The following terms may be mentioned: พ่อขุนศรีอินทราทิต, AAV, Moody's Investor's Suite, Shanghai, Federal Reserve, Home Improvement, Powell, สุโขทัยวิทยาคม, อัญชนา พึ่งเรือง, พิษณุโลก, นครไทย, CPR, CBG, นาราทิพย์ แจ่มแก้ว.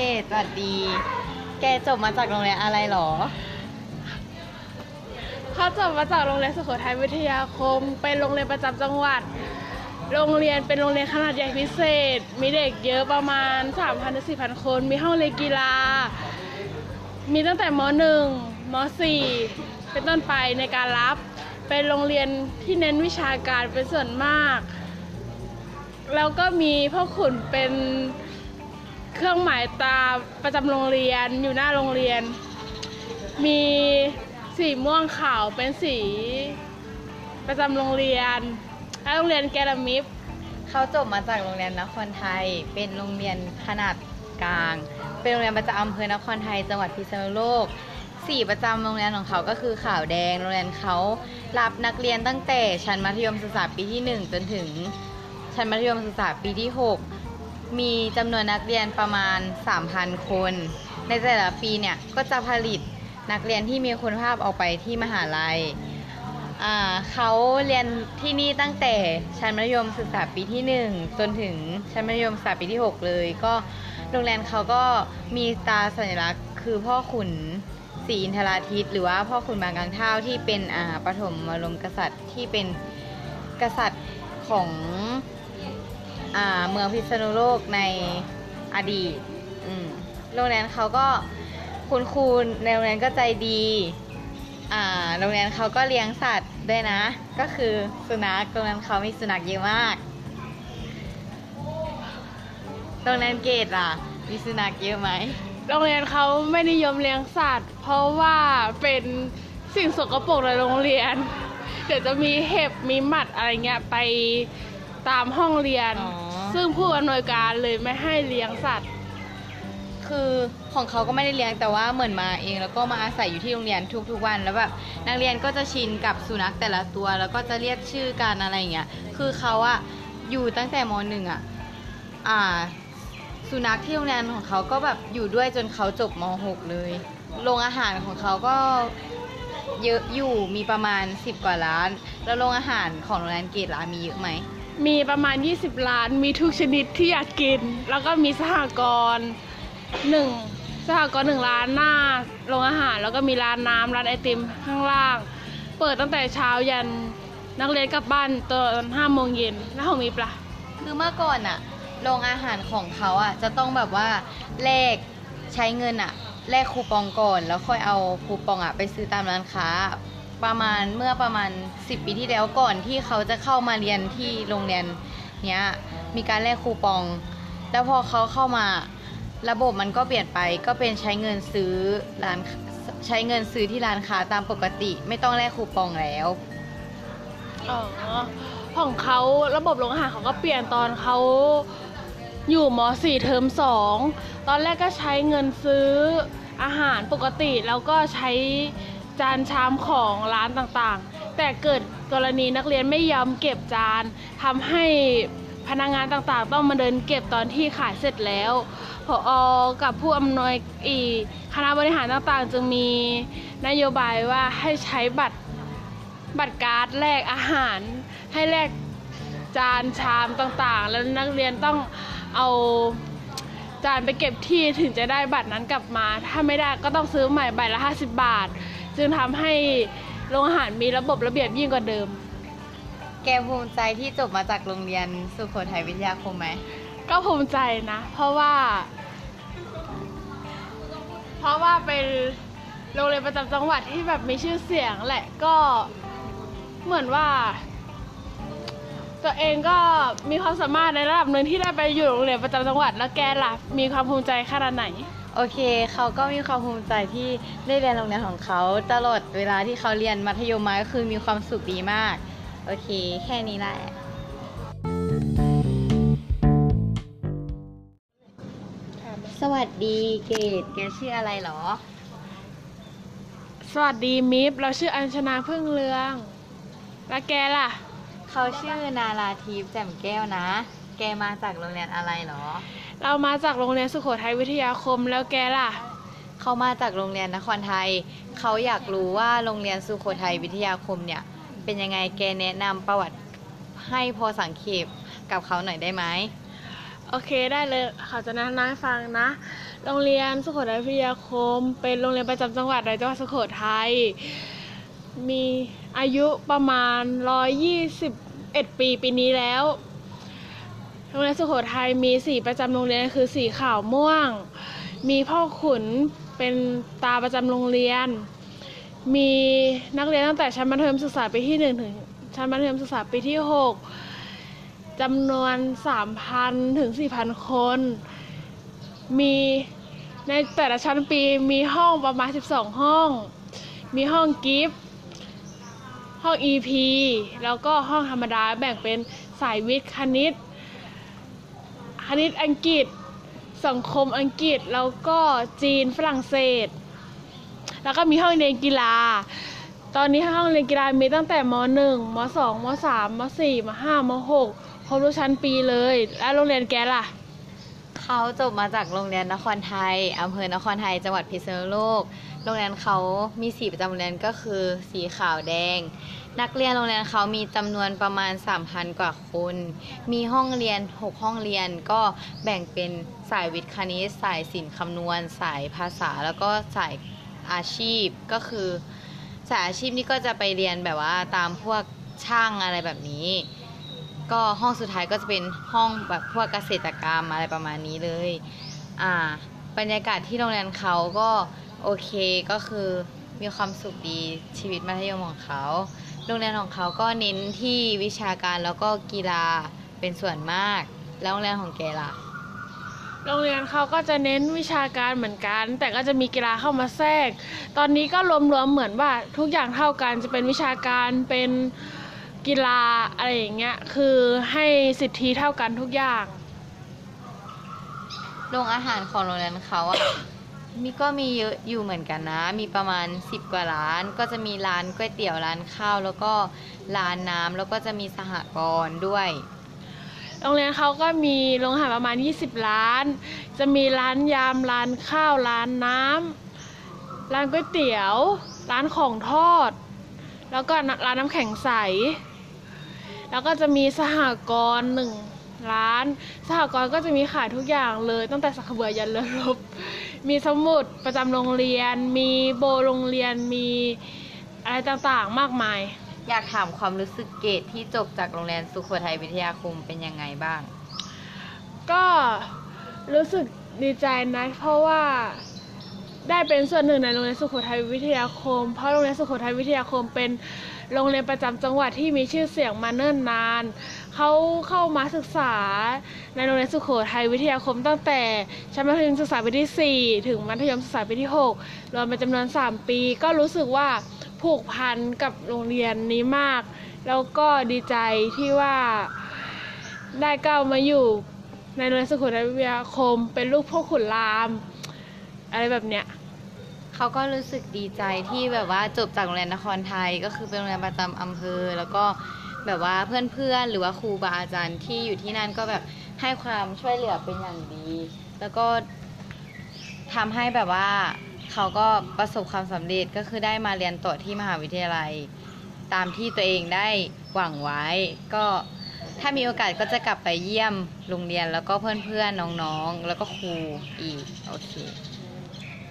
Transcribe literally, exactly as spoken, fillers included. ดสวัสดีแกจบมาจากโรงเรียนอะไรหรอเขาจบมาจากโรงเรียนสุโขทัยวิทยาคมเป็นโรงเรียนประจำจังหวัดโรงเรียนเป็นโรงเรียนขนาดใหญ่พิเศษมีเด็กเยอะประมาณ สามพันถึงสี่พัน คนมีห้องเล่นกีฬามีตั้งแต่มอหนึ่ง มอสี่เป็นต้นไปในการรับเป็นโรงเรียนที่เน้นวิชาการเป็นส่วนมากแล้วก็มีพ่อขุนเป็นเครื่องหมายตาประจำโรงเรียนอยู่หน้าโรงเรียนมีสีม่วงขาวเป็นสีประจำโรงเรียนและโรงเรียนแกลมิฟเขาจบมาจากโรงเรียนนครไทยเป็นโรงเรียนขนาดกลางเป็นโรงเรียนประจำอำเภอนครไทยจังหวัดพิษณุโลกสีประจำโรงเรียนของเขาก็คือขาวแดงโรงเรียนเขารับนักเรียนตั้งแต่ชั้นมัธยมศึกษาปีที่หนึ่งจนถึงชั้นมัธยมศึกษาปีที่หกมีจำนวนนักเรียนประมาณ สามพัน คนในแต่ละปีเนี่ยก็จะผลิตนักเรียนที่มีคุณภาพออกไปที่มหาลัยเขาเรียนที่นี่ตั้งแต่ชั้นมัธยมศึกษาปีที่หนึ่งจนถึงชั้นมัธยมศึกษาปีที่หกเลยก็โรงเรียนเขาก็มีตราสัญลักษณ์คือพ่อขุนศรีอินทราทิตหรือว่าพ่อขุนบางกลางเท่าที่เป็นปฐมบรมกษัตริย์ที่เป็นกษัตริย์ของเมืองพิษณุโลกในอดีตโรงเรียนเขาก็คุณครูในโรงเรียนก็ใจดีโรงเรียนเขาก็เลี้ยงสัตว์ด้วยนะก็คือสุนัขโรงเรียนเขามีสุนัขเยอะมากโรงเรียนเกตล่ะมีสุนัขเยอะไหมโรงเรียนเขาไม่นิยมเลี้ยงสัตว์เพราะว่าเป็นสิ่งสกปรกในโรงเรียนเดี๋ยวจะมีเห็บมีหมัดอะไรเงี้ยไปตามห้องเรียนซึ่งผู้อำนวยการเลยไม่ให้เลี้ยงสัตว์คือของเขาก็ไม่ได้เลี้ยงแต่ว่าเหมือนมาเองแล้วก็มาอาศัยอยู่ที่โรงเรียนทุกๆวันแล้วแบบนักเรียนก็จะชินกับสุนัขแต่ละตัวแล้วก็จะเรียกชื่อกันอะไรอย่างเงี้ยคือเขาอะอยู่ตั้งแต่ม.หนึ่งอะอ่าสุนัขที่โรงเรียนของเขาก็แบบอยู่ด้วยจนเขาจบม.หกเลยโรงอาหารของเขาก็เยอะอยู่มีประมาณสิบกว่าร้านแล้วโรงอาหารของโรงเรียนเกตล่ะมีเยอะไหมมีประมาณยี่สิบร้านมีทุกชนิดที่อยากกินแล้วก็มีสหกรณ์หนึ่งสหกรณ์หนึ่งร้านหน้าโรงอาหารแล้วก็มีร้านน้ำร้านไอติมข้างล่างเปิดตั้งแต่เช้ายันนักเรียนกลับบ้านตอนห้าโมงเย็นแล้วเขามีปะคือเมื่อก่อนอะโรงอาหารของเขาอะจะต้องแบบว่าแลกใช้เงินอะแลกคูปองก่อนแล้วค่อยเอาคูปองอะไปซื้อตามร้านค้าประมาณเมื่อประมาณสิบปีที่แล้วก่อนที่เขาจะเข้ามาเรียนที่โรงเรียนเนี้ยมีการแลกคูปองแล้วพอเขาเข้ามาระบบมันก็เปลี่ยนไปก็เป็นใช้เงินซื้อร้านใช้เงินซื้อที่ร้านค้าตามปกติไม่ต้องแลกคูปองแล้วอ๋อของเขาระบบโรงอาหารเขาก็เปลี่ยนตอนเขาอยู่ม.สี่ เทอมสองตอนแรกก็ใช้เงินซื้ออาหารปกติแล้วก็ใช้จานชามของร้านต่างๆแต่เกิดกรณีนักเรียนไม่ยอมเก็บจานทำให้พนักงานต่างๆต้องมาเดินเก็บตอนที่ขายเสร็จแล้วผอ.กับผู้อำนวยคณะบริหารต่างๆจึงมีนโยบายว่าให้ใช้บัตรบัตรการ์ดแลกอาหารให้แลกจานชามต่างๆแล้วนักเรียนต้องเอาจานไปเก็บที่ถึงจะได้บัตรนั้นกลับมาถ้าไม่ได้ก็ต้องซื้อใหม่ใบละห้าสิบบาทจึงทำให้โรงอาหารมีระบบระเบียบยิ่งกว่าเดิมแกภูมิใจที่จบมาจากโรงเรียนสุโขทัยวิทยาคมไหมก็ภูมิใจนะเพราะว่าเพราะว่าเป็นโรงเรียนประจำจังหวัดที่แบบมีชื่อเสียงแหละก็เหมือนว่าตัวเองก็มีความสามารถในระดับหนึ่งที่ได้ไปอยู่โรงเรียนประจำจังหวัดแล้วแกล่ะมีความภูมิใจขนาดไหนโอเคเขาก็มีความภูมิใจที่ได้เรียนโรงเรียนของเขาตลอดเวลาที่เขาเรียนมัธยมมาก็คือมีความสุขดีมากโอเคแค่นี้แหละสวัสดีเกดแกชื่ออะไรหรอสวัสดีมิฟเราชื่ออัญชนาพึ่งเรืองแล้วแกล่ะเขาชื่อนาราทิพย์แจ่มแก้วนะแกมาจากโรงเรียนอะไรหรอเรามาจากโรงเรียนสุโขทัยวิทยาคมแล้วแกล่ะเขามาจากโรงเรียนนครไทยเขาอยากรู้ว่าโรงเรียนสุโขทัยวิทยาคมเนี่ยเป็นยังไงแกแนะนำประวัติให้พอสังเขปกับเขาหน่อยได้ไหม โอเคได้เลยค่ะจะนั่งนั่งฟังนะโรงเรียนสุโขทัยพิทยาคมเป็นโรงเรียนประจำจังหวัดในจังหวัดสุโขทัยมีอายุประมาณหนึ่งร้อยยี่สิบเอ็ดปีปีนี้แล้วโรงเรียนสุโขทัยมีสีประจำโรงเรียนคือสีขาวม่วงมีพ่อขุนเป็นตาประจำโรงเรียนมีนักเรียนตั้งแต่ชั้นมัธยมศึกษาปีที่หนึ่งถึงชั้นมัธยมศึกษาปีที่หกจำนวน สามพัน ถึง สี่พัน คนมีในแต่ละชั้นปีมีห้องประมาณสิบสองห้องมีห้องกิฟต์ห้อง อี พี แล้วก็ห้องธรรมดาแบ่งเป็นสายวิทย์คณิตคณิตอังกฤษสังคมอังกฤษแล้วก็จีนฝรั่งเศสแล้วก็มีห้องเรียนกีฬาตอนนี้ห้องเรียนกีฬามีตั้งแต่ม .หนึ่ง ม .สอง ม .สาม ม .สี่ ม .ห้า ม .หก ครบทุกชั้นปีเลยแล้วโรงเรียนแกล่ะเขาจบมาจากโรงเรียนนครไทยอำเภอนครไทยจังหวัดพิษณุโลกโรงเรียนเขามีสีประจำโรงเรียนก็คือสีขาวแดงนักเรียนโรงเรียนเขามีจำนวนประมาณ สามพัน กว่าคนมีห้องเรียนหกห้องเรียนก็แบ่งเป็นสายวิทย์คณิตสายศิลป์คำนวณสายภาษาแล้วก็สายอาชีพก็คือสายอาชีพนี่ก็จะไปเรียนแบบว่าตามพวกช่างอะไรแบบนี้ก็ห้องสุดท้ายก็จะเป็นห้องแบบพวกเกษตรกรรมอะไรประมาณนี้เลยอ่าบรรยากาศที่โรงเรียนเขาก็โอเคก็คือมีความสุขดีชีวิตมัธยมของเขาโรงเรียนของเขาก็เน้นที่วิชาการแล้วก็กีฬาเป็นส่วนมากแล้วโรงเรียนของแกล่ะโรงเรียนเขาก็จะเน้นวิชาการเหมือนกันแต่ก็จะมีกีฬาเข้ามาแทรกตอนนี้ก็รวมๆเหมือนว่าทุกอย่างเท่ากันจะเป็นวิชาการเป็นกีฬาอะไรอย่างเงี้ยคือให้สิทธิเท่ากันทุกอย่างโรงอาหารของโรงเรียนเขาอะ มีก็มีเยอะอยู่เหมือนกันนะมีประมาณสิบกว่าร้านก็จะมีร้านก๋วยเตี๋ยวร้านข้าวแล้วก็ร้านน้ำแล้วก็จะมีสหกรณ์ด้วยโรงเรียนเขาก็มีโรงอาหารประมาณยี่สิบร้านจะมีร้านยำร้านข้าวร้านน้ำร้านก๋วยเตี๋ยวร้านของทอดแล้วก็ร้านน้ำแข็งใสแล้วก็จะมีสหกรณ์หนึ่งร้านสหกรณ์ก็จะมีขายทุกอย่างเลยตั้งแต่สักเบือยันเรือรบมีสมุดประจำโรงเรียนมีโบโรงเรียนมีอะไรต่างๆมากมายอยากถามความรู้สึกเกรดที่จบจากโรงเรียนสุโขทัยวิทยาคมเป็นยังไงบ้างก็รู้สึกดีใจนะเพราะว่าได้เป็นส่วนหนึ่งในโรงเรียนสุโขทัยวิทยาคมเพราะโรงเรียนสุโขทัยวิทยาคมเป็นโรงเรียนประจำจังหวัดที่มีชื่อเสียงมาเนิ่นนานเขาเข้ามาศึกษาในโรงเรียนสุโขทัยวิทยาคมตั้งแต่ชั้นมัธยมศึกษาปีที่สี่ถึงมัธยมศึกษาปีที่หกรวมเป็นจำนวนสามปีก็รู้สึกว่าผูกพันกับโรงเรียนนี้มากแล้วก็ดีใจที่ว่าได้ก้าวมาอยู่ในโรงเรียนสุโขทัยวิทยาคมเป็นลูกพ่อขุนรามอะไรแบบเนี้ยเขาก็รู้สึกดีใจที่แบบว่าจบจากโรงเรียนนครไทยก็คือเป็นโรงเรียนประจำอำเภอแล้วก็แบบว่าเพื่อนๆหรือว่าครูบาอาจารย์ที่อยู่ที่นั่นก็แบบให้ความช่วยเหลือเป็นอย่างดีแล้วก็ทำให้แบบว่าเขาก็ประสบความสำเร็จก็คือได้มาเรียนต่อที่มหาวิทยาลัยตามที่ตัวเองได้หวังไว้ก็ถ้ามีโอกาสก็จะกลับไปเยี่ยมโรงเรียนแล้วก็เพื่อนๆน้องๆแล้วก็ครูอีกโอเค